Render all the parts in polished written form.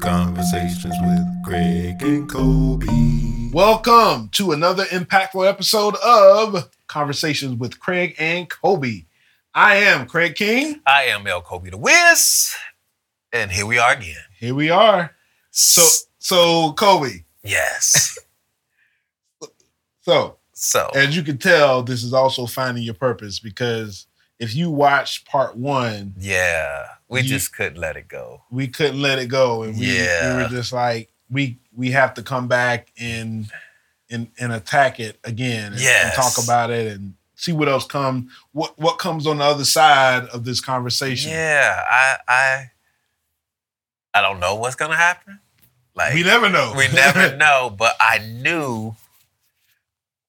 Conversations with Craig and Colby. Welcome to another impactful episode of Conversations with Craig and Colby. I am Craig King. I am El Kobe the Wiz. And here we are again. Here we are. So Colby. Yes. So as you can tell, this is also finding your purpose, because if you watched part one, we just couldn't let it go. We couldn't let it go, and we were just like, we have to come back and attack it again, and talk about it and see what else comes. What comes on the other side of this conversation? Yeah, I don't know what's gonna happen. Like, we never know. But I knew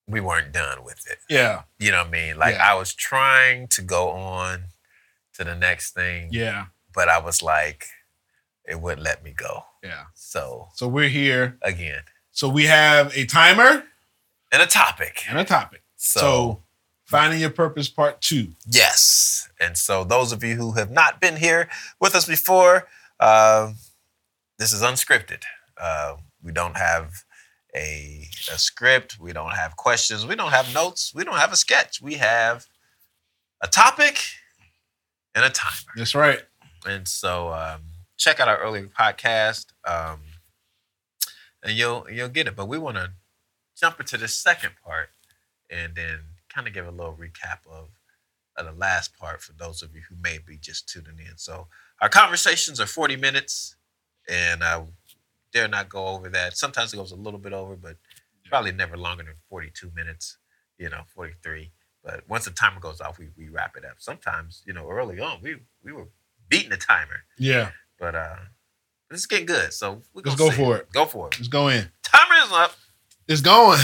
we weren't done with it. Yeah. You know what I mean? Like, I was trying to go on to the next thing. Yeah. But I was like, it wouldn't let me go. Yeah. So we're here. Again. So we have a timer. And a topic. So Finding Your Purpose Part 2. Yes. And so those of you who have not been here with us before, this is unscripted. We don't have a script. We don't have questions. We don't have notes. We don't have a sketch. We have a topic and a timer. That's right. And so check out our earlier podcast, and you'll get it. But we want to jump into the second part and then kind of give a little recap of the last part for those of you who may be just tuning in. So our conversations are 40 minutes, and I dare not go over that. Sometimes it goes a little bit over, but probably never longer than 42 minutes, 43. But once the timer goes off, we wrap it up. Sometimes, early on, we were beating the timer. Yeah. But it's getting good, so we're going to go for it. Go for it. Let's go in. Timer is up. It's going.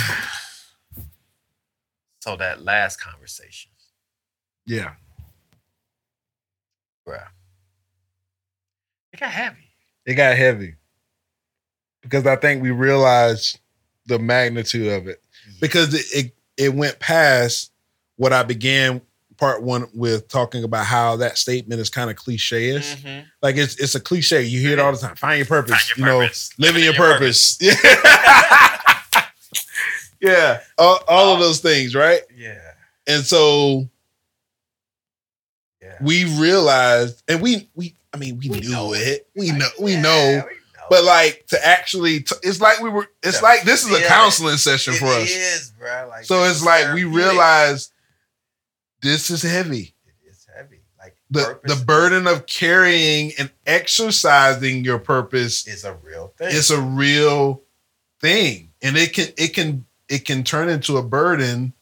So that last conversation. Yeah. Bruh. It got heavy. Because I think we realized the magnitude of it. Because it went past what I began part one with, talking about how that statement is kind of cliche-ish. Mm-hmm. Like, it's a cliche. You hear it all the time. Find your purpose. Living your purpose. Yeah. All of those things, right? Yeah. And so we realized, and we knew it. We know. But like, to actually, it's like this is a counseling session for us. It is, bro. Like, so it's like we realize this is heavy. It is heavy. Like, the burden of carrying and exercising your purpose is a real thing. And it can turn into a burden,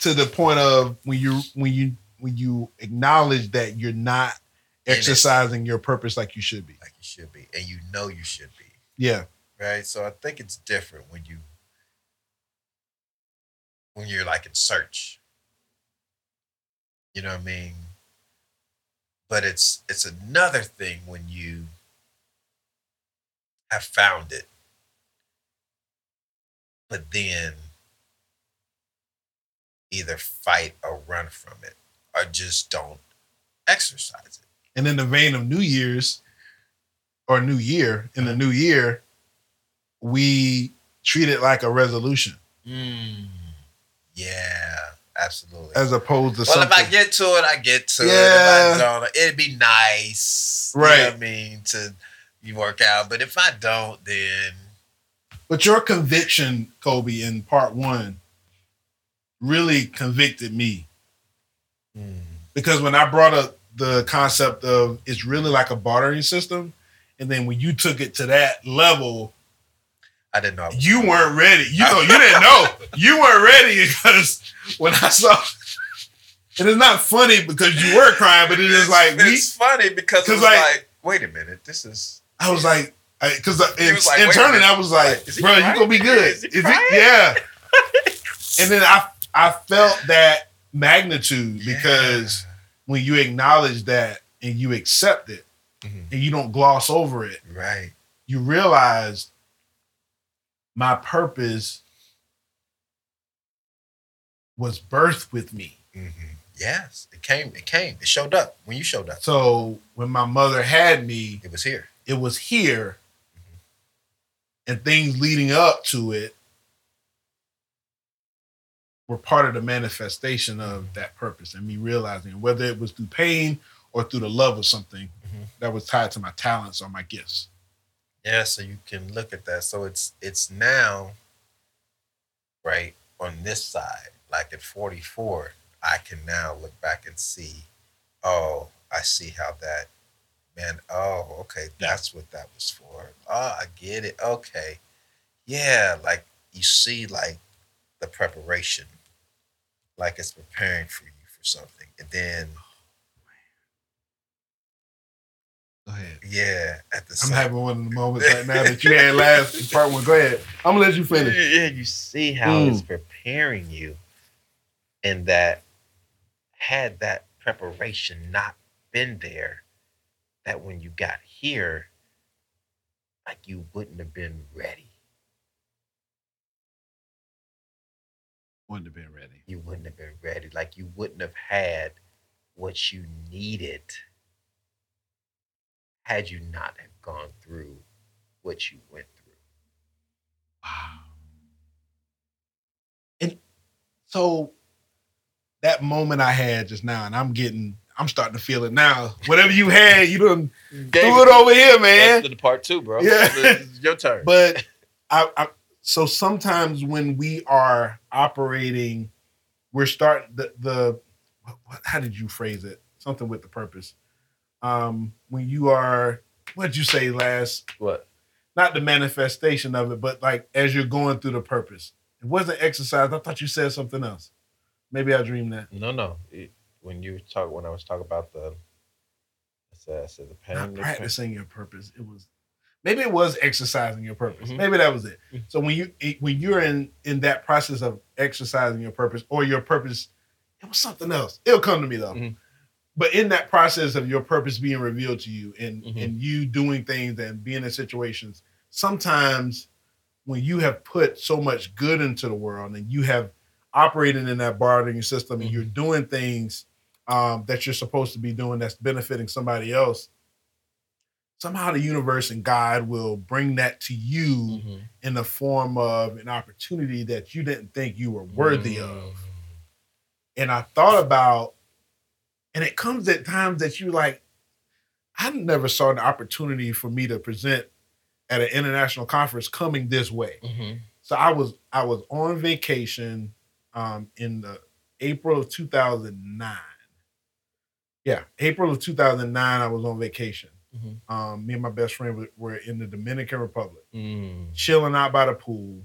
to the point of when you acknowledge that you're not exercising your purpose like you should be. And you should be. Yeah. Right? So I think it's different when you're like in search. You know what I mean? But it's another thing when you have found it, but then either fight or run from it, or just don't exercise it. And in the vein of the new year, we treat it like a resolution. Yeah, absolutely. As opposed to something. Well, if I get to it, I get to it. If I don't, it'd be nice. Right. You know what I mean? You work out. But if I don't, then. But your conviction, Kobe, in part one really convicted me. Because when I brought up the concept of it's really like a bartering system, and then when you took it to that level, I didn't know. You weren't ready. You didn't know. You weren't ready, because when I saw, and it's not funny because you were crying, but it's like, it's funny because it was like, wait a minute, this is. I was like, because internally I was like, bro, you gonna be good? Is he yeah? And then I felt that magnitude, because when you acknowledge that and you accept it, and you don't gloss over it, right? You realize my purpose was birthed with me. Yes, it came. It came. It showed up when you showed up. So when my mother had me, it was here. It was here. Mm-hmm. And things leading up to it were part of the manifestation of that purpose and me realizing whether it was through pain or through the love of something that was tied to my talents or my gifts. Yeah, so you can look at that. So it's now, right, on this side, like at 44, I can now look back and see, oh, I see how that, man, oh, okay, that's what that was for. Oh, I get it. Okay. Yeah, like you see like the preparation, like it's preparing for you for something. And then, go ahead. Yeah. At the same. I'm having one of the moments right now that you had last part one. Go ahead. I'm going to let you finish. Yeah, you see how it's preparing you, and that had that preparation not been there, that when you got here, like you wouldn't have been ready. Wouldn't have been ready. You wouldn't have been ready. Like you wouldn't have had what you needed had you not have gone through what you went through. Wow. And so that moment I had just now, and I'm starting to feel it now. Whatever you had, you done threw it over here, man. That's the part two, bro. Yeah. It's your turn. But so sometimes when we are operating, we're starting how did you phrase it? Something with the purpose. When you are, what'd you say last? What? Not the manifestation of it, but like as you're going through the purpose. It wasn't exercise. I thought you said something else. Maybe I dreamed that. No. When I was talking about I said the pain. Not practicing your purpose. Maybe it was exercising your purpose. Mm-hmm. Maybe that was it. Mm-hmm. So when you're in that process of exercising your purpose or your purpose, it was something else. It'll come to me though. Mm-hmm. But in that process of your purpose being revealed to you and you doing things and being in situations, sometimes when you have put so much good into the world and you have operated in that bartering system and you're doing things that you're supposed to be doing that's benefiting somebody else, somehow the universe and God will bring that to you in the form of an opportunity that you didn't think you were worthy of. And I thought about, and it comes at times that you like, I never saw an opportunity for me to present at an international conference coming this way. Mm-hmm. So I was on vacation in the April of 2009. Yeah, April of 2009, I was on vacation. Mm-hmm. Me and my best friend were in the Dominican Republic, chilling out by the pool.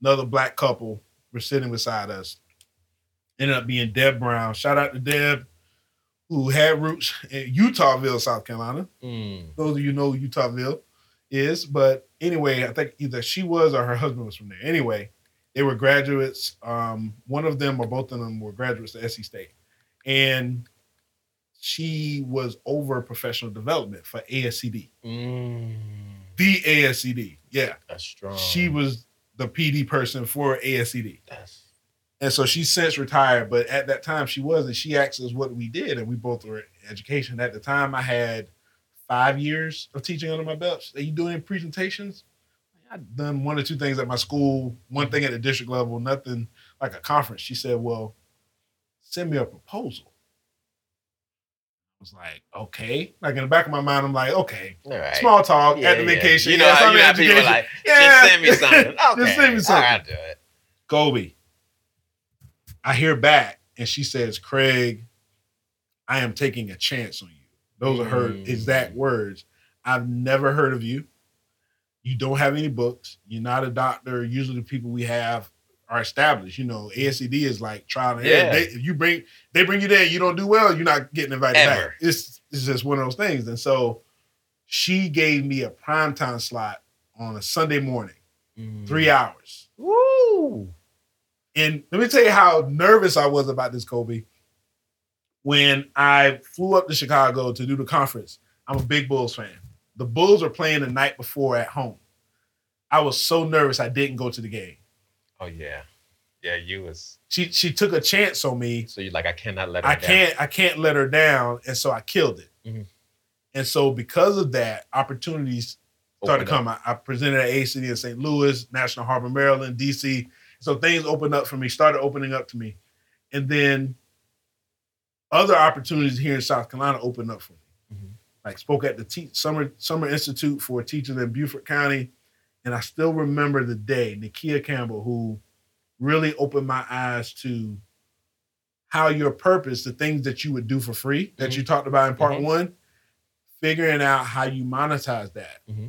Another black couple were sitting beside us. Ended up being Deb Brown. Shout out to Deb, who had roots in Utahville, South Carolina. Those of you know who Utahville is. But anyway, I think either she was or her husband was from there. Anyway, they were graduates. One of them or both of them were graduates of SC State. And she was over professional development for ASCD. The ASCD, yeah. That's strong. She was the PD person for ASCD. And so she's since retired, but at that time she was, and she asked us what we did, and we both were in education. At the time, I had 5 years of teaching under my belt. Are you doing any presentations? I'd done one or two things at my school, one thing at the district level, nothing like a conference. She said, well, send me a proposal. I was like, okay. Like in the back of my mind, I'm like, okay. All right. Small talk, at the vacation. You know, people like, just send me something. Okay. Just send me something. I'll do it. Kobe. I hear back, and she says, Craig, I am taking a chance on you. Those are her exact words. I've never heard of you. You don't have any books. You're not a doctor. Usually the people we have are established. You know, ASCD is like trial and error. They bring you there, you don't do well, you're not getting invited back. It's just one of those things. And so she gave me a primetime slot on a Sunday morning, 3 hours. Woo! And let me tell you how nervous I was about this, Kobe. When I flew up to Chicago to do the conference, I'm a big Bulls fan. The Bulls were playing the night before at home. I was so nervous I didn't go to the game. Oh, yeah. Yeah, you was. She took a chance on me. So you're like, I cannot let her down. I can't let her down. And so I killed it. Mm-hmm. And so because of that, opportunities started to come. I presented at ASCD in St. Louis, National Harbor, Maryland, DC. So things opened up for me, started opening up to me. And then other opportunities here in South Carolina opened up for me. Mm-hmm. Like spoke at the Summer Institute for teachers in Beaufort County. And I still remember the day, Nakia Campbell, who really opened my eyes to how your purpose, the things that you would do for free, that mm-hmm. you talked about in part mm-hmm. one, figuring out how you monetize that. Mm-hmm.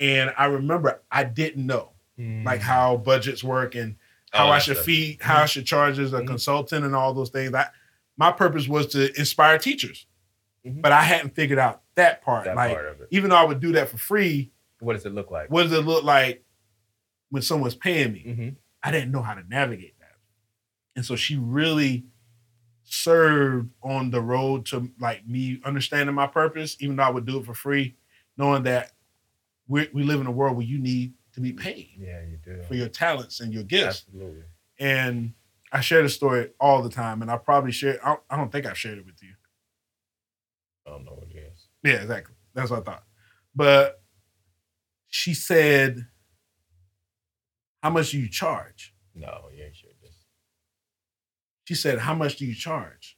And I remember I didn't know mm-hmm. like how budgets work and how I should feed, mm-hmm. how I should charge as a mm-hmm. consultant and all those things. My purpose was to inspire teachers, mm-hmm. but I hadn't figured out that part. That part of it. Even though I would do that for free, what does it look like? What does it look like when someone's paying me? Mm-hmm. I didn't know how to navigate that. And so she really served on the road to like me understanding my purpose, even though I would do it for free, knowing that we live in a world where you need to be paid you do. For your talents and your gifts. Absolutely. And I share the story all the time, and I don't think I've shared it with you. I don't know what it is. Yeah, exactly. That's what I thought. But she said, how much do you charge? No, you ain't sure this. She said, how much do you charge?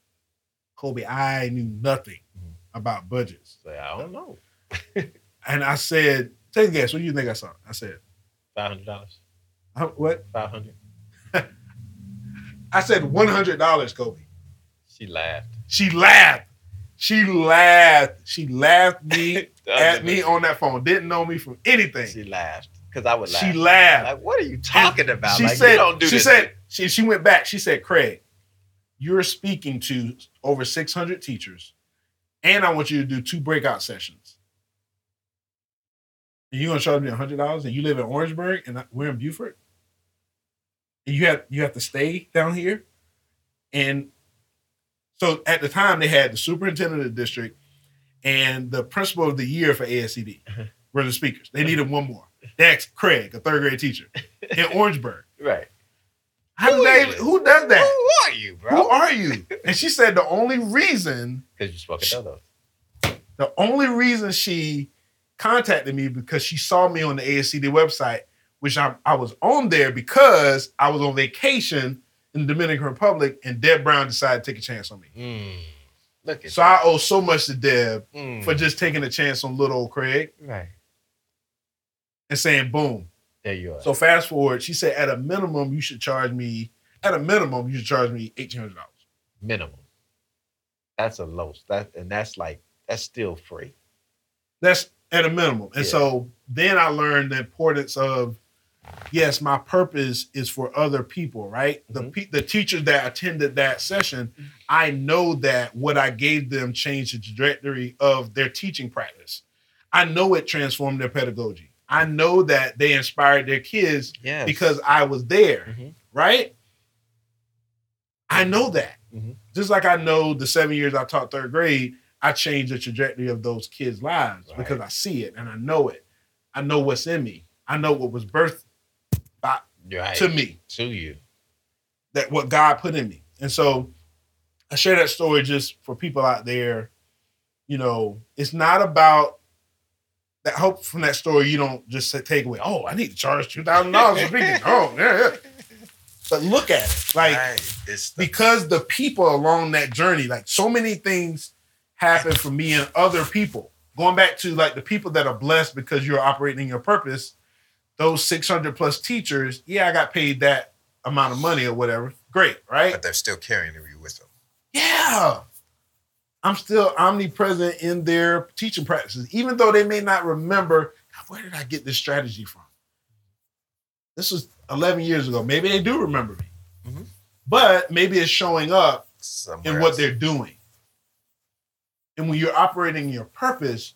Kobe, I knew nothing mm-hmm. about budgets. So I don't know. And I said, take a guess. What do you think I saw? I said, $500. What? 500. I said, $100, Kobe. She laughed. She laughed me at me on that phone. Didn't know me from anything. She laughed because I would laugh. She laughed. Like, what are you talking about? She like, said, you don't do she this. Said, she went back. She said, Craig, you're speaking to over 600 teachers, and I want you to do 2 breakout sessions. And you're going to charge me $100, and you live in Orangeburg, and we're in Buford? And you have to stay down here? And so at the time, they had the superintendent of the district and the principal of the year for ASCD were the speakers. They needed one more. They asked Craig, a third grade teacher in Orangeburg. Right. Who does that? Who are you, bro? Who are you? And she said the only reason... Because you spoke at those. The only reason she contacted me because she saw me on the ASCD website, which I was on there because I was on vacation in the Dominican Republic, and Deb Brown decided to take a chance on me. Look at that. I owe so much to Deb for just taking a chance on little old Craig. Right. And saying, boom. There you are. So fast forward, she said, at a minimum, you should charge me $1,800. Minimum. That's a low. That's still free. That's at a minimum. And so then I learned the importance of, yes, my purpose is for other people, right? Mm-hmm. The teachers that attended that session, I know that what I gave them changed the trajectory of their teaching practice. I know it transformed their pedagogy. I know that they inspired their kids because I was there, mm-hmm. right? I know that. Mm-hmm. Just like I know the 7 years I taught third grade, I changed the trajectory of those kids' lives because I see it and I know it. I know what's in me. I know what was birthed to me. To you. That what God put in me. And so I share that story just for people out there. You know, it's not about that hope from that story. You don't just take away, I need to charge $2,000 for speaking. But look at it. Like, because the people along that journey, like so many things happen for me and other people. Going back to like the people that are blessed because you're operating your purpose, those 600 plus teachers, I got paid that amount of money or whatever. Great, right? But they're still carrying you with them. Yeah. I'm still omnipresent in their teaching practices, even though they may not remember, where did I get this strategy from? This was 11 years ago. Maybe they do remember me, mm-hmm. but maybe it's showing up somewhere in what else. They're doing. And when you're operating your purpose,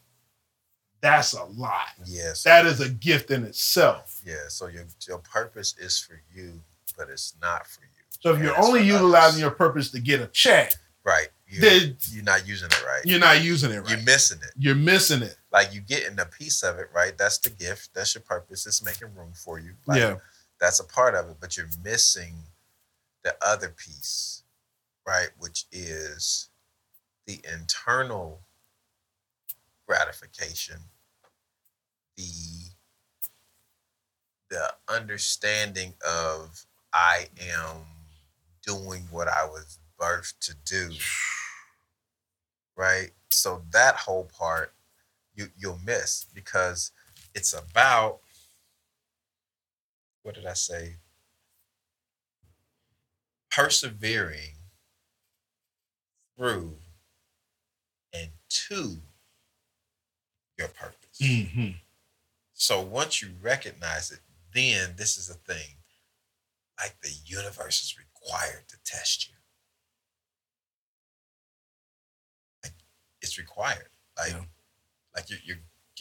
that's a lot. Yes. That is a gift in itself. Yeah, so your purpose is for you, but it's not for you. So if you're only utilizing your purpose to get a check. Right. You're not using it right. You're not using it right. You're missing it. Like, you're getting a piece of it, right? That's the gift. That's your purpose. It's making room for you. Like, That's a part of it, but you're missing the other piece, right? Which is the internal gratification, the understanding of I am doing what I was birthed to do, right? So that whole part you'll miss because it's about, what did I say? Persevering through and to your purpose. Mm-hmm. So once you recognize it, then this is a thing. Like the universe is required to test you. Like it's required. Like, yeah. Like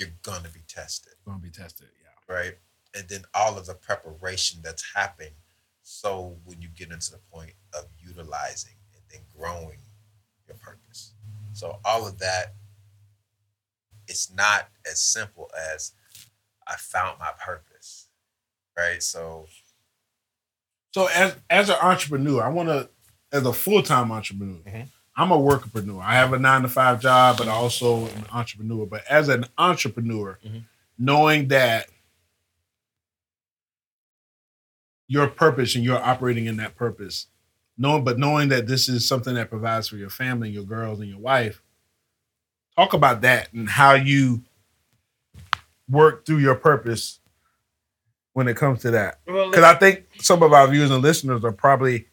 you're gonna be tested. Gonna be tested, yeah. Right. And then all of the preparation that's happened. So when you get into the point of utilizing and then growing your purpose. So all of that, it's not as simple as I found my purpose. Right. So as an entrepreneur, I want to, as a full-time entrepreneur, mm-hmm. I'm a workapreneur. I have a 9-to-5 job, but also an entrepreneur. But as an entrepreneur, mm-hmm. knowing that your purpose and you're operating in that purpose, knowing that this is something that provides for your family, your girls, and your wife, talk about that and how you work through your purpose when it comes to that. Because I think some of our viewers and listeners are probably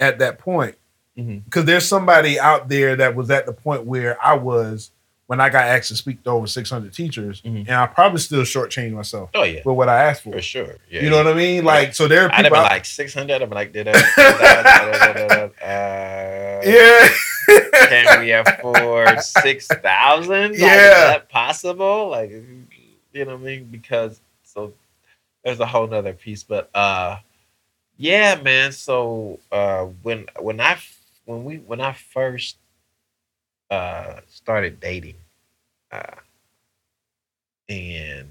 at that point. Mm-hmm. Because there's somebody out there that was at the point where I was when I got asked to speak to over 600 teachers, mm-hmm. and I probably still shortchanged myself. Oh yeah, for what I asked for. For sure. Yeah, you know what I mean? Like, so there are people. I'd have been like 600. I'd be like, yeah. Can we afford 6,000? Yeah, like, is that possible? Like, you know what I mean? Because so there's a whole nother piece, but yeah, man. So when I first started dating, and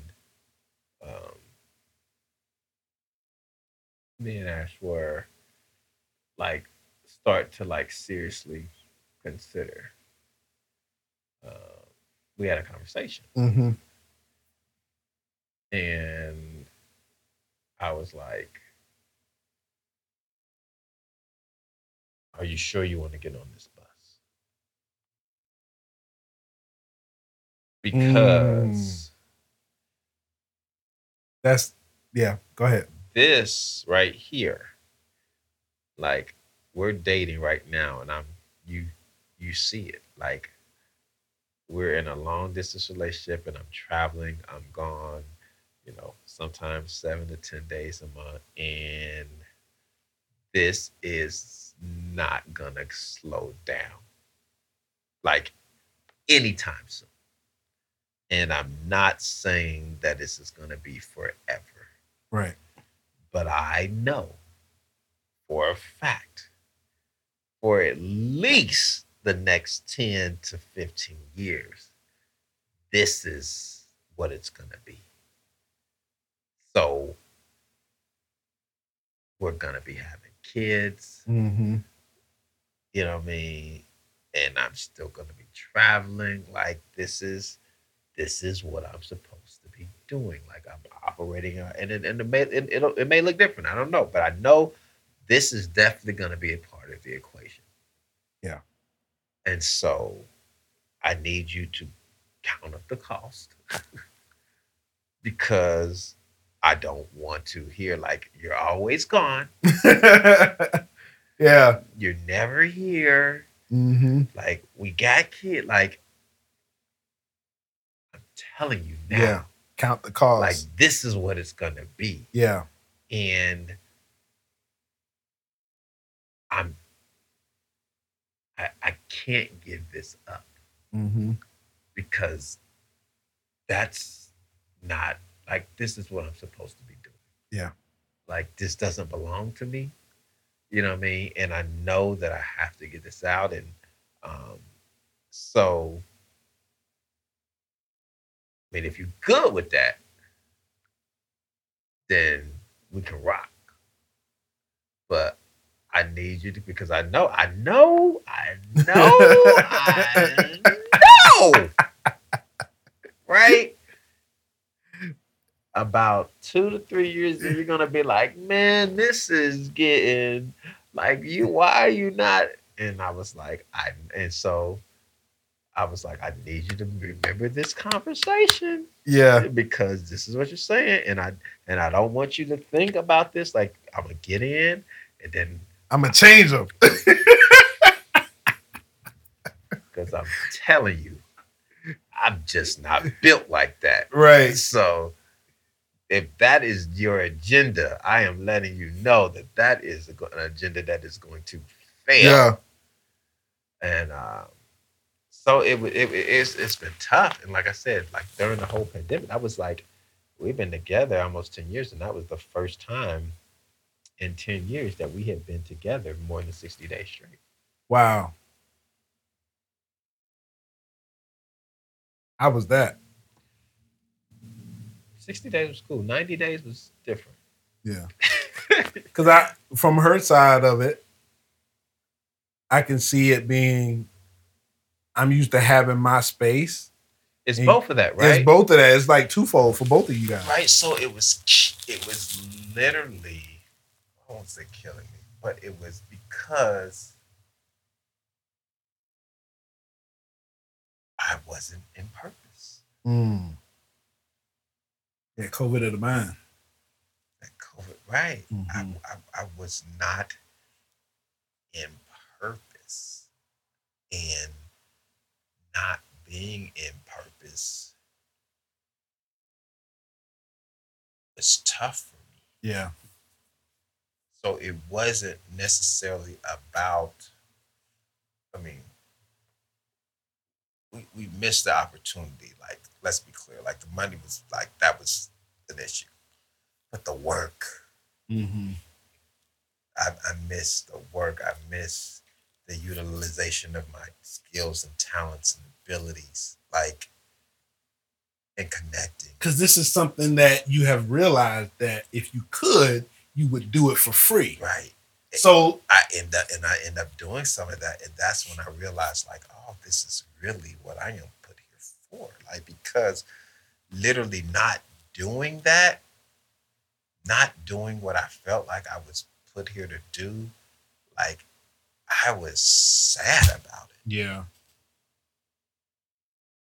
me and Ash were like start to like seriously consider. We had a conversation, mm-hmm. and I was like, are you sure you want to get on this bus? Because that's, yeah, go ahead. This right here, like we're dating right now and you see it. Like we're in a long distance relationship and I'm traveling, I'm gone, you know, sometimes 7 to 10 days a month. And this is not gonna slow down like anytime soon. And I'm not saying that this is gonna be forever. Right. But I know for a fact, for at least the next 10 to 15 years, this is what it's gonna be. So we're gonna be having kids, mm-hmm. you know what I mean, and I'm still gonna be traveling. Like this is what I'm supposed to be doing. Like I'm operating, and it may look different. I don't know, but I know this is definitely gonna be a part of the equation. Yeah, and so I need you to count up the cost because I don't want to hear like you're always gone. Yeah, you're never here. Mm-hmm. Like we got kids. Like I'm telling you now. Yeah, count the cost. Like this is what it's gonna be. Yeah, and I can't give this up, mm-hmm. because that's not. Like, this is what I'm supposed to be doing. Yeah. Like, this doesn't belong to me. You know what I mean? And I know that I have to get this out. And so, I mean, if you're good with that, then we can rock. But I need you to, because I know, right? About 2 to 3 years in, you're going to be like, man, this is getting like you. Why are you not? And I was like, I need you to remember this conversation. Yeah. Because this is what you're saying. And I don't want you to think about this. Like, I'm going to get in and then I'm going to change them. Because I'm telling you, I'm just not built like that. Right. So if that is your agenda, I am letting you know that is an agenda that is going to fail. Yeah. And so it's been tough. And like I said, like during the whole pandemic, I was like, we've been together almost 10 years. And that was the first time in 10 years that we had been together more than 60 days straight. Wow. How was that? 60 days was cool. 90 days was different. Yeah. Because from her side of it, I can see it being, I'm used to having my space. It's both of that, right? It's both of that. It's like twofold for both of you guys. Right. So it was literally, I won't say killing me, but it was because I wasn't in purpose. Mm. That COVID of the mind. That COVID, right. Mm-hmm. I was not in purpose. And not being in purpose was tough for me. Yeah. So it wasn't necessarily about, I mean, we missed the opportunity. Like, let's be clear. Like, the money was like, that was an issue. But the work, mm-hmm. I missed the work. I missed the utilization of my skills and talents and abilities, like, and connecting. Because this is something that you have realized that if you could, you would do it for free. Right. So I end up doing some of that. And that's when I realized, like, oh, this is really what I am put here for. Like, because literally not doing that, not doing what I felt like I was put here to do, like, I was sad about it. Yeah.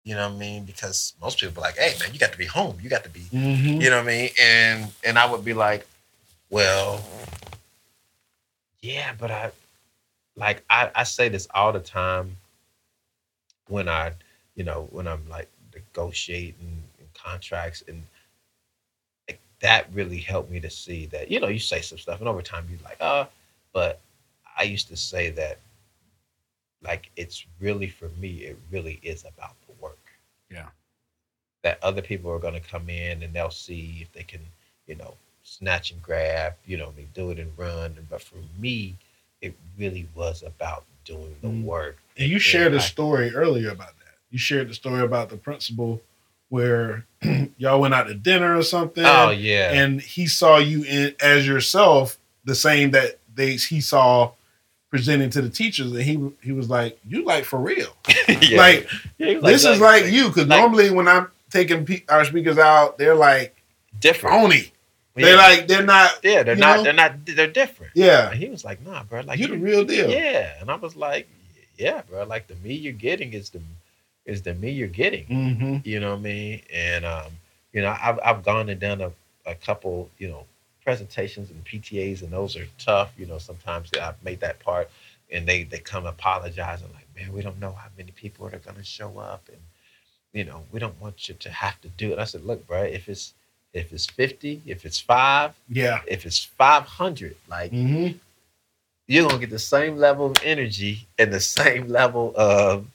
You know what I mean? Because most people are like, hey, man, you got to be home. You got to be, mm-hmm. You know what I mean? And I would be like, well, yeah, but I say this all the time when I'm like negotiating and contracts, and like that really helped me to see that, you know, you say some stuff and over time you're like, but I used to say that, like, it's really, for me, it really is about the work. Yeah. That other people are going to come in and they'll see if they can, you know, snatch and grab, you know, they do it and run. But for me, it really was about doing the work. And you shared a story earlier about that. You shared the story about the principal where y'all went out to dinner or something. Oh, yeah. And he saw you as yourself, the same that he saw presenting to the teachers. And he was like, you like for real. Yeah. Like, yeah, this is like you. Because normally when I'm taking our speakers out, they're like, different. Only. Yeah. They're different. Yeah. And he was like, nah, bro. Like, you're the real deal. Yeah. And I was like, yeah, bro. Like, the me you're getting is the me you're getting. Mm-hmm. You know what I mean? And, you know, I've gone and done a couple, you know, presentations and PTAs, and those are tough. You know, sometimes I've made that part and they come apologize and like, man, we don't know how many people are going to show up. And, you know, we don't want you to have to do it. I said, look, bro, if it's 50, if it's 5, yeah, if it's 500, like, mm-hmm. You're gonna get the same level of energy and the same level of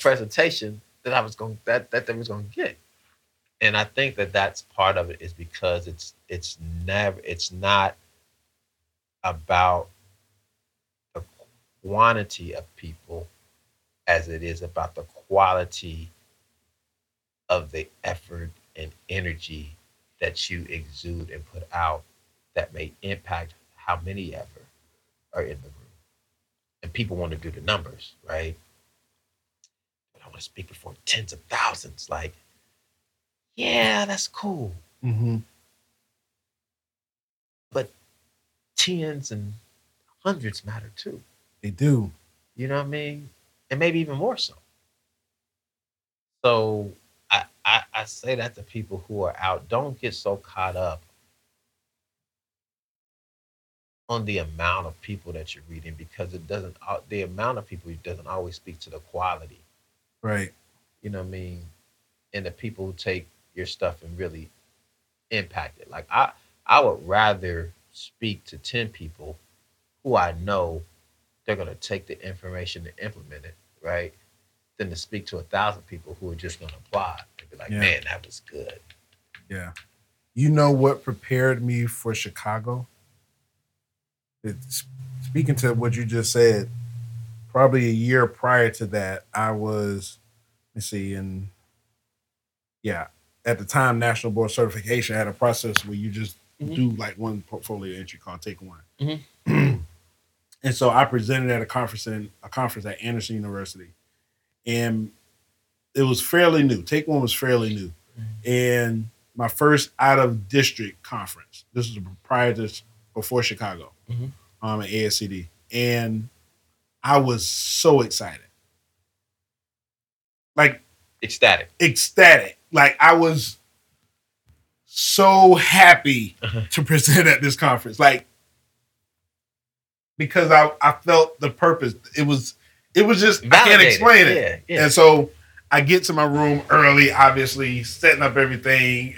presentation that they was gonna get. And I think that that's part of it, is because it's not about the quantity of people as it is about the quality of the effort and energy that you exude and put out that may impact how many ever are in the room. And people want to do the numbers, right? But I want to speak before tens of thousands. Like, yeah, that's cool. Mm-hmm. But tens and hundreds matter too. They do. You know what I mean? And maybe even more so. So I say that to people who are out, don't get so caught up on the amount of people that you're reading, because it doesn't, the amount of people doesn't always speak to the quality. Right. You know what I mean? And the people who take your stuff and really impact it. Like I would rather speak to 10 people who I know they're going to take the information and implement it, right, than to speak to 1,000 people who are just going to apply and be like, yeah, man, that was good. Yeah. You know what prepared me for Chicago? It's, speaking to what you just said, probably a year prior to that, I was, at the time, National Board Certification had a process where you just do like one portfolio entry called Take One. Mm-hmm. And so I presented at a conference at Anderson University, and it was fairly new. Take One was fairly new. Mm-hmm. And my first out of district conference, this was prior to before Chicago, at ASCD. And I was so excited. Like ecstatic. Like I was so happy to present at this conference. Like, because I felt the purpose. It was just validated. I can't explain it. Yeah. And so I get to my room early, obviously, setting up everything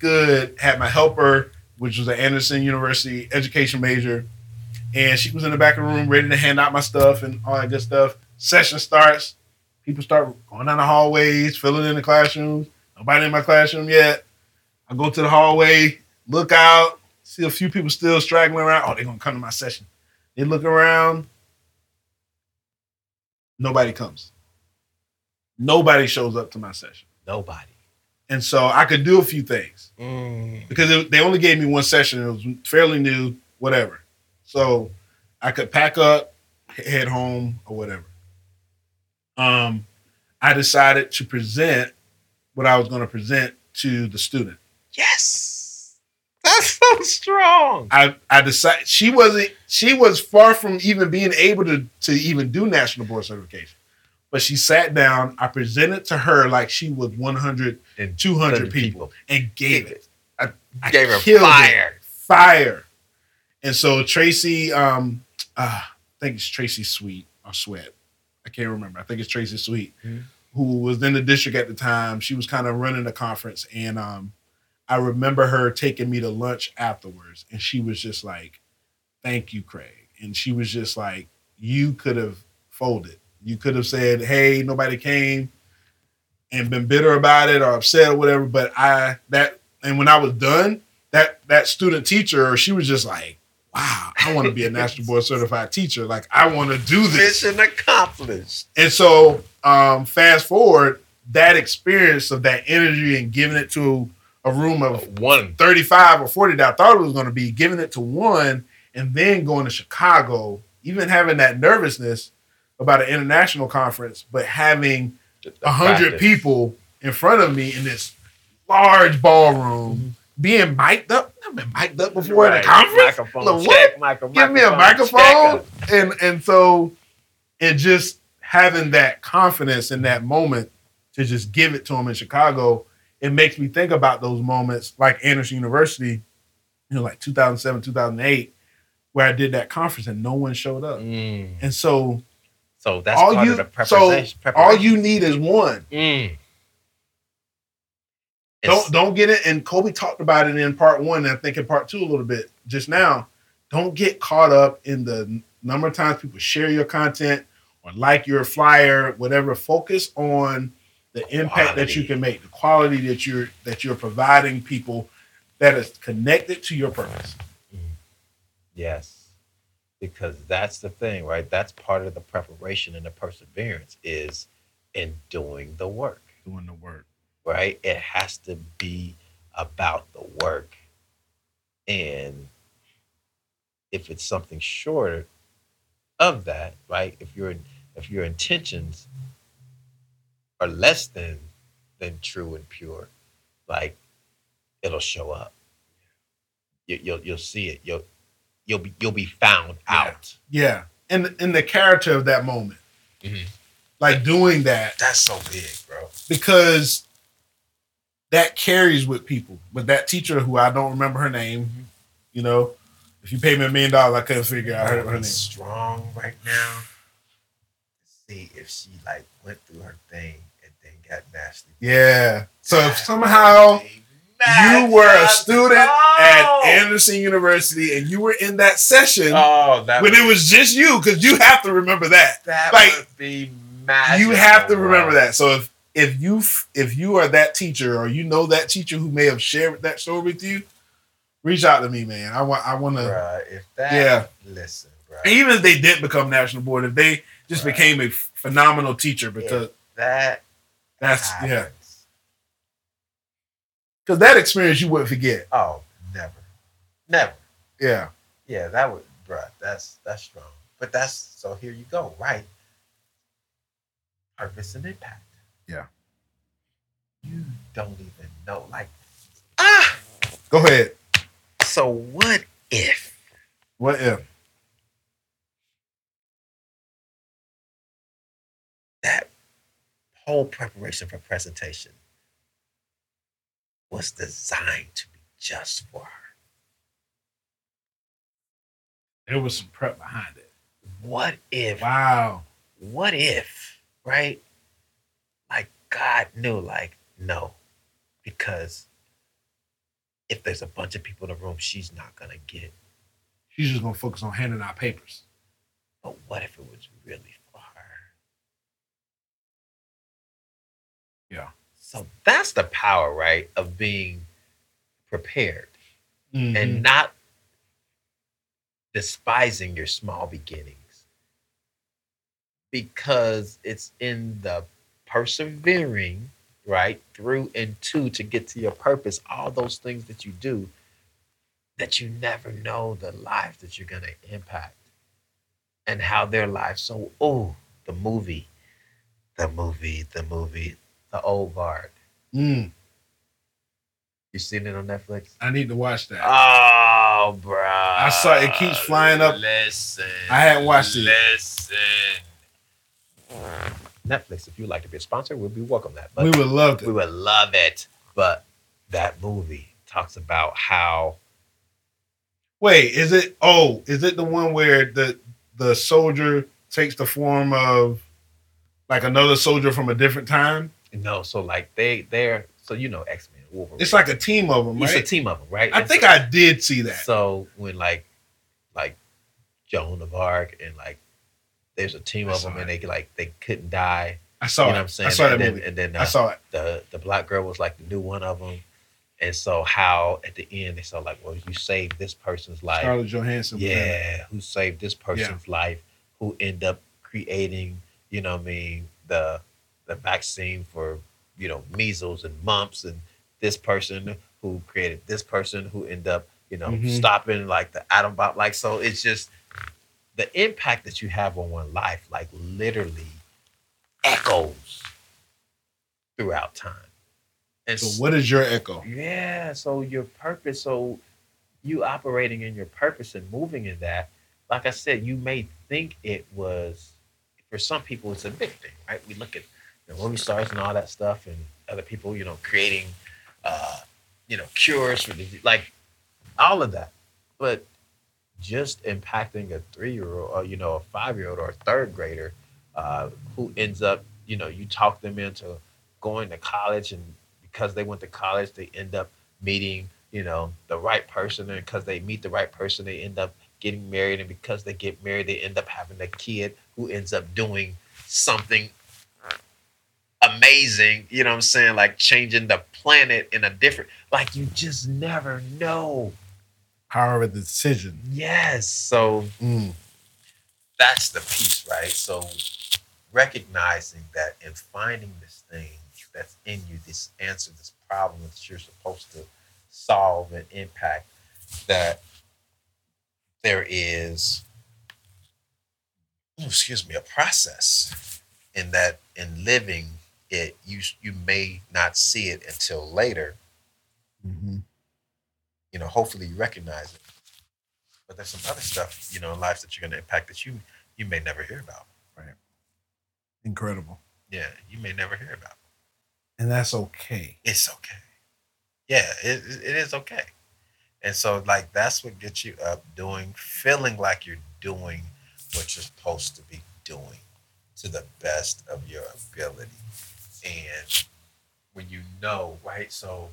good, had my helper, which was an Anderson University education major, and she was in the back of the room ready to hand out my stuff and all that good stuff. Session starts. People start going down the hallways, filling in the classrooms. Nobody in my classroom yet. I go to the hallway, look out, see a few people still straggling around. Oh, they're going to come to my session. They look around. Nobody comes. Nobody shows up to my session. Nobody. And so I could do a few things because they only gave me one session. It was fairly new, whatever. So I could pack up, head home or whatever. I decided to present what I was going to present to the student. Yes. That's so strong. I decided she was far from even being able to even do National Board Certification. But she sat down, I presented to her like she was 100 and 200 people and gave it. I gave her fire. Fire. And so Tracy, I think it's Tracy Sweet or Sweat. I can't remember. I think it's Tracy Sweet, who was in the district at the time. She was kind of running the conference, and I remember her taking me to lunch afterwards, and she was just like, thank you, Craig. And she was just like, you could have folded. You could have said, hey, nobody came and been bitter about it or upset or whatever. But when I was done, that student teacher, she was just like, wow, I want to be a National Board Certified teacher. Like, I want to do this. Mission accomplished. And so fast forward, that experience of that energy and giving it to a room of 35 or 40 that I thought it was going to be, giving it to one, and then going to Chicago, even having that nervousness about an international conference, but having 100 people in front of me in this large ballroom, being mic'd up. I've been mic'd up before in a conference. Give me a microphone. And so it just having that confidence in that moment to just give it to them in Chicago, it makes me think about those moments like Anderson University, like 2007, 2008, where I did that conference and no one showed up. And so that's all part of the preparation. So all you need is one. Don't get it. And Kobe talked about it in part one, and I think in part two a little bit just now. Don't get caught up in the number of times people share your content or like your flyer, whatever. Focus on the impact that you can make, the quality that you're providing people that is connected to your purpose. Yes, because that's the thing, right? That's part of the preparation and the perseverance is in doing the work. Right? It has to be about the work. And if it's something shorter of that, right? If your intentions are less than true and pure, like it'll show up. You'll see it. You'll be found out. Yeah, and the character of that moment, mm-hmm. like doing that. That's so big, bro. Because that carries with people. With that teacher who I don't remember her name, mm-hmm. you know, if you pay me $1 million, I couldn't figure out her name. Strong right now. See if she like went through her thing and then got nasty. Yeah. So if somehow you were a student at Anderson University and you were in that session it was just you, because you have to remember that. That like, would be magical. You have to remember that. So if you are that teacher, or you know that teacher who may have shared that story with you, reach out to me, man. I want to. If that, yeah. Listen, bro. Even if they didn't become national board, if they just became a phenomenal teacher, because if that's happens. Yeah. Because that experience you wouldn't forget. Oh, never. Yeah. Yeah, that would, bro. That's strong. But that's so. Here you go, right? Purpose and impact. Yeah. You don't even know, like. Go ahead. So what if? What if? That whole preparation for presentation was designed to be just for her. There was some prep behind it. What if? Wow. What if, right? Like God knew, like, no, because if there's a bunch of people in the room, she's not going to get. She's just going to focus on handing out papers. But what if it was really for her? Yeah. So that's the power, right, of being prepared, mm-hmm. and not despising your small beginnings. Because it's in the persevering, right, through and to get to your purpose, all those things that you do, that you never know the lives that you're going to impact and how their lives. So, the movie, The Old Guard. Mm. You seen it on Netflix? I need to watch that. Oh, bro. I saw it keeps flying up. Listen. I hadn't watched it. Listen. Netflix, if you'd like to be a sponsor, we'll be welcome that. But we would love it. We would love it. But that movie talks about how. Wait, is it the one where the soldier takes the form of like another soldier from a different time? No, so like they're you know, X-Men, Wolverine. It's like a team of them, right? It's a team of them, right? I think I did see that. So when like Joan of Arc and like. There's a team of them, and they couldn't die. I saw it. You know what I'm saying? I saw that movie. And then I saw it. The black girl was like the new one of them, and so how at the end they saw like, well, you saved this person's life. Scarlett Johansson. Yeah, who saved this person's life? Who end up creating, you know what I mean, the vaccine for, you know, measles and mumps, and this person who created this person who end up, you know, mm-hmm. stopping like the atom bomb. Like, so it's just. The impact that you have on one life, like, literally echoes throughout time. And so what is your echo? Yeah, so your purpose, so you operating in your purpose and moving in that, like I said, you may think it was, for some people, it's a big thing, right? We look at the movie stars and all that stuff, and other people, you know, creating, you know, cures for disease, like, all of that. But just impacting a 3-year-old or, you know, a 5-year-old or a third grader who ends up, you know, you talk them into going to college, and because they went to college, they end up meeting, you know, the right person. And because they meet the right person, they end up getting married. And because they get married, they end up having a kid who ends up doing something amazing. You know what I'm saying? Like changing the planet in a different, like, you just never know. Power of the decision. Yes. So that's the piece, right? So recognizing that and finding this thing that's in you, this answer, this problem that you're supposed to solve and impact that there is, a process in that in living it, you may not see it until later. Mm-hmm. You know, hopefully you recognize it. But there's some other stuff, you know, in life that you're going to impact that you may never hear about. Right. Incredible. Yeah, you may never hear about. And that's okay. It's okay. Yeah, it is okay. And so, like, that's what gets you up doing, feeling like you're doing what you're supposed to be doing to the best of your ability. And when you know, right, so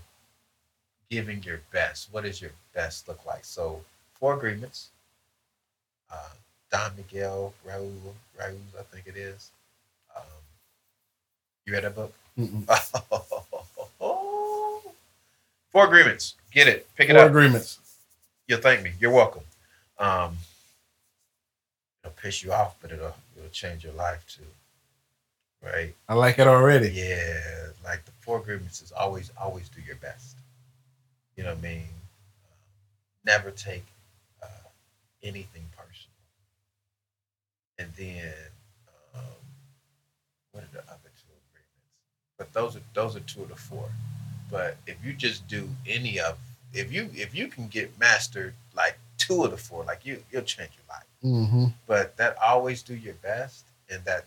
giving your best, what does your best look like? So 4 agreements, Don Miguel Ruiz, I think it is. You read that book? Oh. 4 agreements. Get it. Pick it up. 4 agreements. You'll thank me. You're welcome. It'll piss you off, but it'll change your life too. Right? I like it already. Yeah. Like the 4 agreements is always do your best. You know what I mean? Never take anything personal. And then what are the other 2 agreements? But those are 2 of the 4. But if you just do any of, if you can get mastered like 2 of the 4, like you'll change your life. Mm-hmm. But that always do your best, and that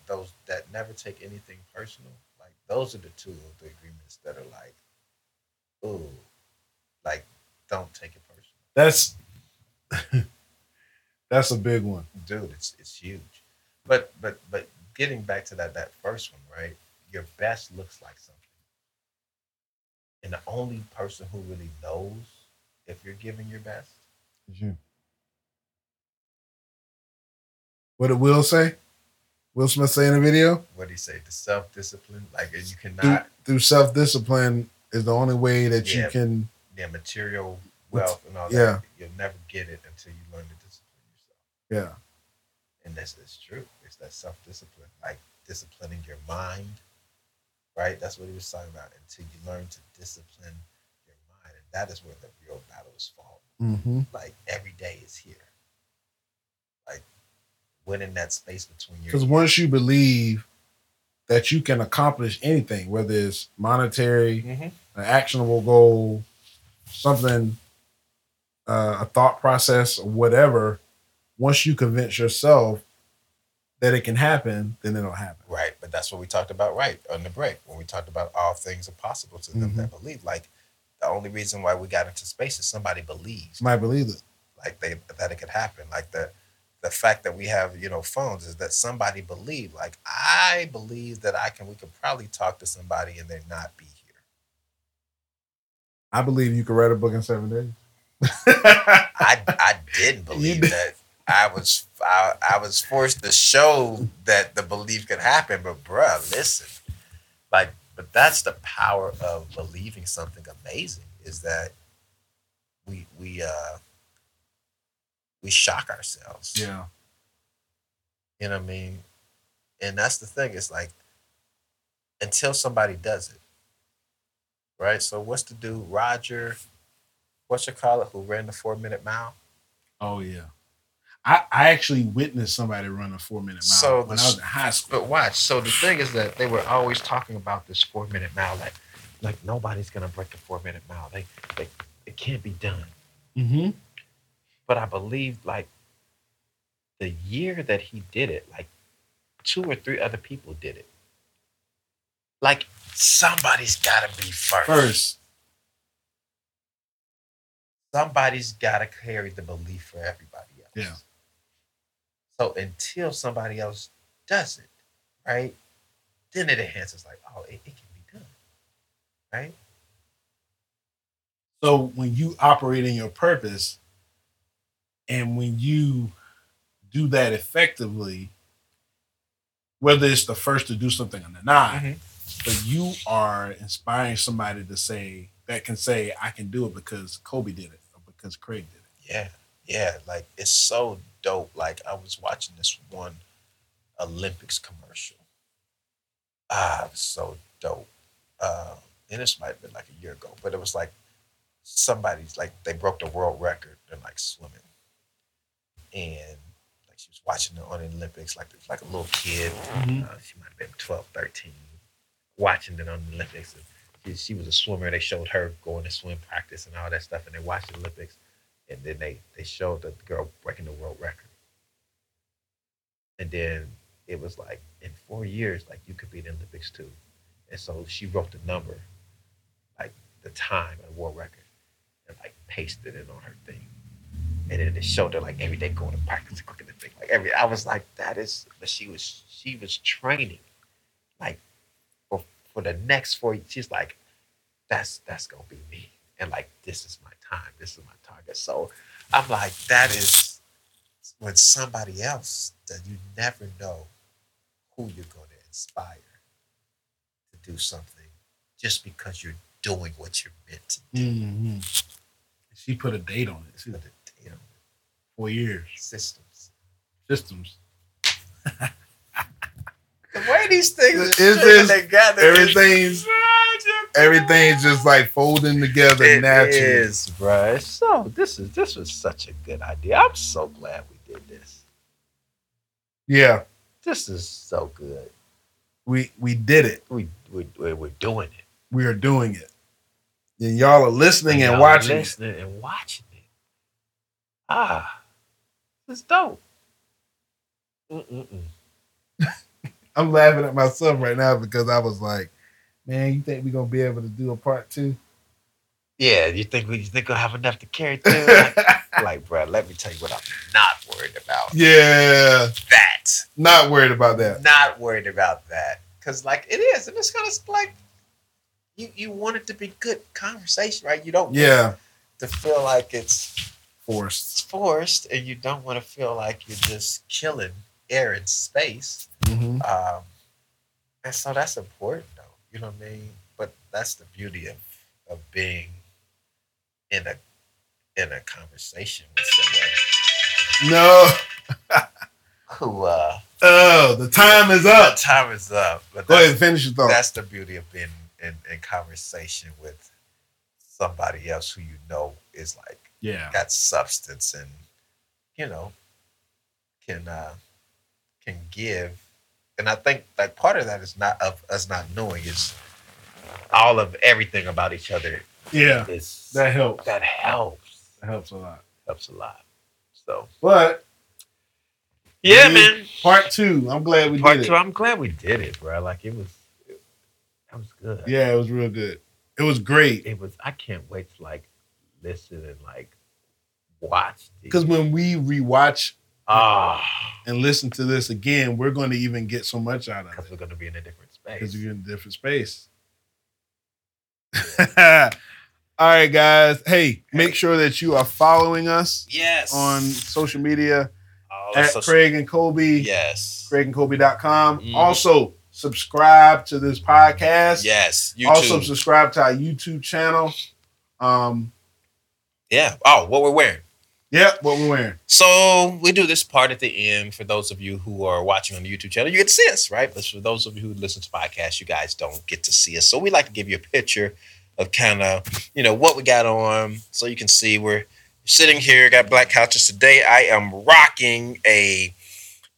never take anything personal. Like those are the 2 of the agreements that are like, ooh, like don't take it personal. That's a big one, dude. It's huge. But getting back to that first one, right? Your best looks like something. And the only person who really knows if you're giving your best is you. What did Will say? Will Smith say in the video? What did he say? The self-discipline, like you cannot through self-discipline is the only way that you can. Yeah, material wealth and all that. Yeah. You'll never get it until you learn to discipline yourself. Yeah, and that's true. It's that self-discipline, like disciplining your mind. Right? That's what he was talking about. Until you learn to discipline your mind. And that is where the real battle is fought. Mm-hmm. Like every day is here. Like winning that space between your. Because once you believe that you can accomplish anything, whether it's monetary, mm-hmm. an actionable goal, something, a thought process, or whatever, once you convince yourself that it can happen, then it'll happen. Right, but that's what we talked about right on the break when we talked about all things are possible to them mm-hmm. that believe. Like the only reason why we got into space is somebody believes. Somebody believes it. Like that it could happen. Like the fact that we have, you know, phones is that somebody believed. Like I believe that we could probably talk to somebody and they not be here. I believe you could write a book in 7 days. I didn't believe that. I was forced to show that the belief could happen, but bruh, listen, like, but that's the power of believing something amazing is that we shock ourselves. Yeah. You know what I mean? And that's the thing. It's like until somebody does it, right? So what's the dude, Roger, who ran the 4-minute mile? Oh yeah. I actually witnessed somebody run a 4-minute mile when I was in high school. But watch. So the thing is that they were always talking about this 4-minute mile, like nobody's gonna break the 4-minute mile. They it can't be done. Mm-hmm. But I believe like the year that he did it, like 2 or 3 other people did it. Like somebody's gotta be first. Somebody's gotta carry the belief for everybody else. Yeah. So until somebody else does it, right, then it enhances like, oh, it can be done, right? So when you operate in your purpose and when you do that effectively, whether it's the first to do something or not, mm-hmm. but you are inspiring somebody to say, that can say, I can do it because Kobe did it or because Craig did it. Yeah. Yeah, like it's so dope. Like I was watching this one Olympics commercial. It was so dope. And this might have been like a year ago, but it was like somebody's like, they broke the world record in like swimming. And like she was watching it on the Olympics, like a little kid. Mm-hmm. She might have been 12, 13, watching it on the Olympics. And she was a swimmer. They showed her going to swim practice and all that stuff. And they watched the Olympics. And then they showed the girl breaking the world record. And then it was like, in 4 years, like you could be in the Olympics too. And so she wrote the number, like the time of the world record, and like pasted it on her thing. And then it showed her like every day going to practice, cooking the thing. Like I was like, that is, but she was training like for the next 4 years. She's like, that's gonna be me. And like, this is my time, this is my target. So I'm like, that is when somebody else that you never know who you're gonna inspire to do something just because you're doing what you're meant to do. Mm-hmm. She put a date on it. She put a date on it. 4 years. Systems. The way these things are together. Everything's just like folding together it naturally. It is, bro. So this was such a good idea. I'm so glad we did this. Yeah. This is so good. We did it. We're doing it. We are doing it. And y'all are listening and watching. Ah, it's dope. I'm laughing at myself right now because I was like, man, you think we're going to be able to do a part two? Yeah, you think we'll have enough to carry through? Like, bro, let me tell you what I'm not worried about. Yeah. That. Not worried about that. Because, like, it is. And it's going to, like, you want it to be good conversation, right? You don't want to feel like it's forced, and you don't want to feel like you're just killing air and space. Mm-hmm. And so that's important, though. You know what I mean? But that's the beauty of being in a conversation with someone. No. Who? The time is up. The time is up. But go ahead and finish your thought. That's the beauty of being in conversation with somebody else who you know is like got substance and you know can give. And I think like part of that is not of us not knowing, is all of everything about each other. Yeah, that helps. That helps a lot. So, but yeah, man. Part two. I'm glad we did it, bro. Like that was good. Yeah, it was real good. It was great. It was. I can't wait to like listen and like watch. Because when we rewatch. And listen to this again, we're going to even get so much out of it. Because we're going to be in a different space. Yeah. All right, guys. Hey, make sure that you are following us on social media at Craig and Colby. Yes. CraigandColby.com. Mm. Also, subscribe to this podcast. Yes. YouTube. Also, subscribe to our YouTube channel. What we're wearing. Yeah, what we're wearing. So we do this part at the end for those of you who are watching on the YouTube channel. You get to see us, right? But for those of you who listen to podcasts, you guys don't get to see us. So we like to give you a picture of kind of, you know, what we got on. So you can see we're sitting here, got black couches today. I am rocking a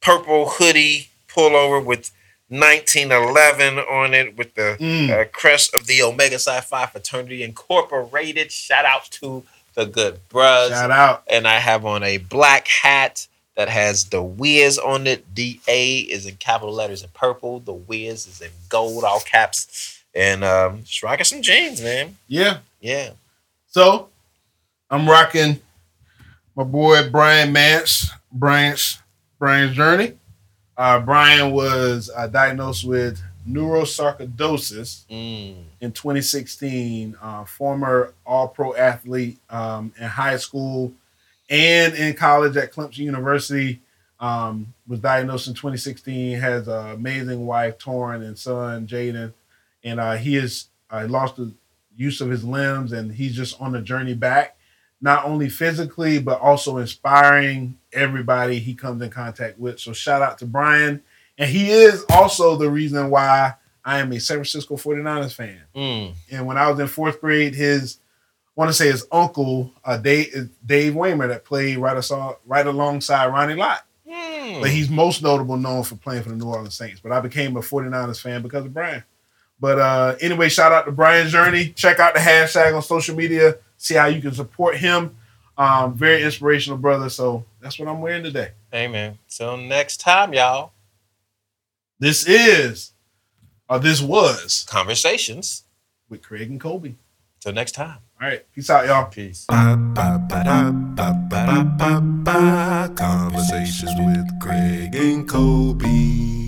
purple hoodie pullover with 1911 on it with the crest of the Omega Psi Phi Fraternity Incorporated. Shout out to the good bros. Shout out. And I have on a black hat that has the Wiz on it. DA is in capital letters in purple. The Wiz is in gold, all caps. And just rocking some jeans, man. Yeah. Yeah. So I'm rocking my boy Brian Mance, Brian's Journey. Brian was diagnosed with neurosarcoidosis in 2016, former all-pro athlete in high school and in college at Clemson University, was diagnosed in 2016, has an amazing wife, Torin, and son, Jaden, and he has lost the use of his limbs, and he's just on the journey back, not only physically, but also inspiring everybody he comes in contact with. So shout out to Brian. And he is also the reason why I am a San Francisco 49ers fan. And when I was in fourth grade, his want to say his uncle, Dave Waymer, that played right alongside Ronnie Lott. But he's most known for playing for the New Orleans Saints. But I became a 49ers fan because of Brian. But anyway, shout out to Brian's journey. Check out the hashtag on social media. See how you can support him. Very inspirational brother. So that's what I'm wearing today. Amen. Till next time, y'all. This is, or this was, Conversations with Craig and Colby. Till next time. All right. Peace out, y'all. Peace. Conversations with Craig and Colby.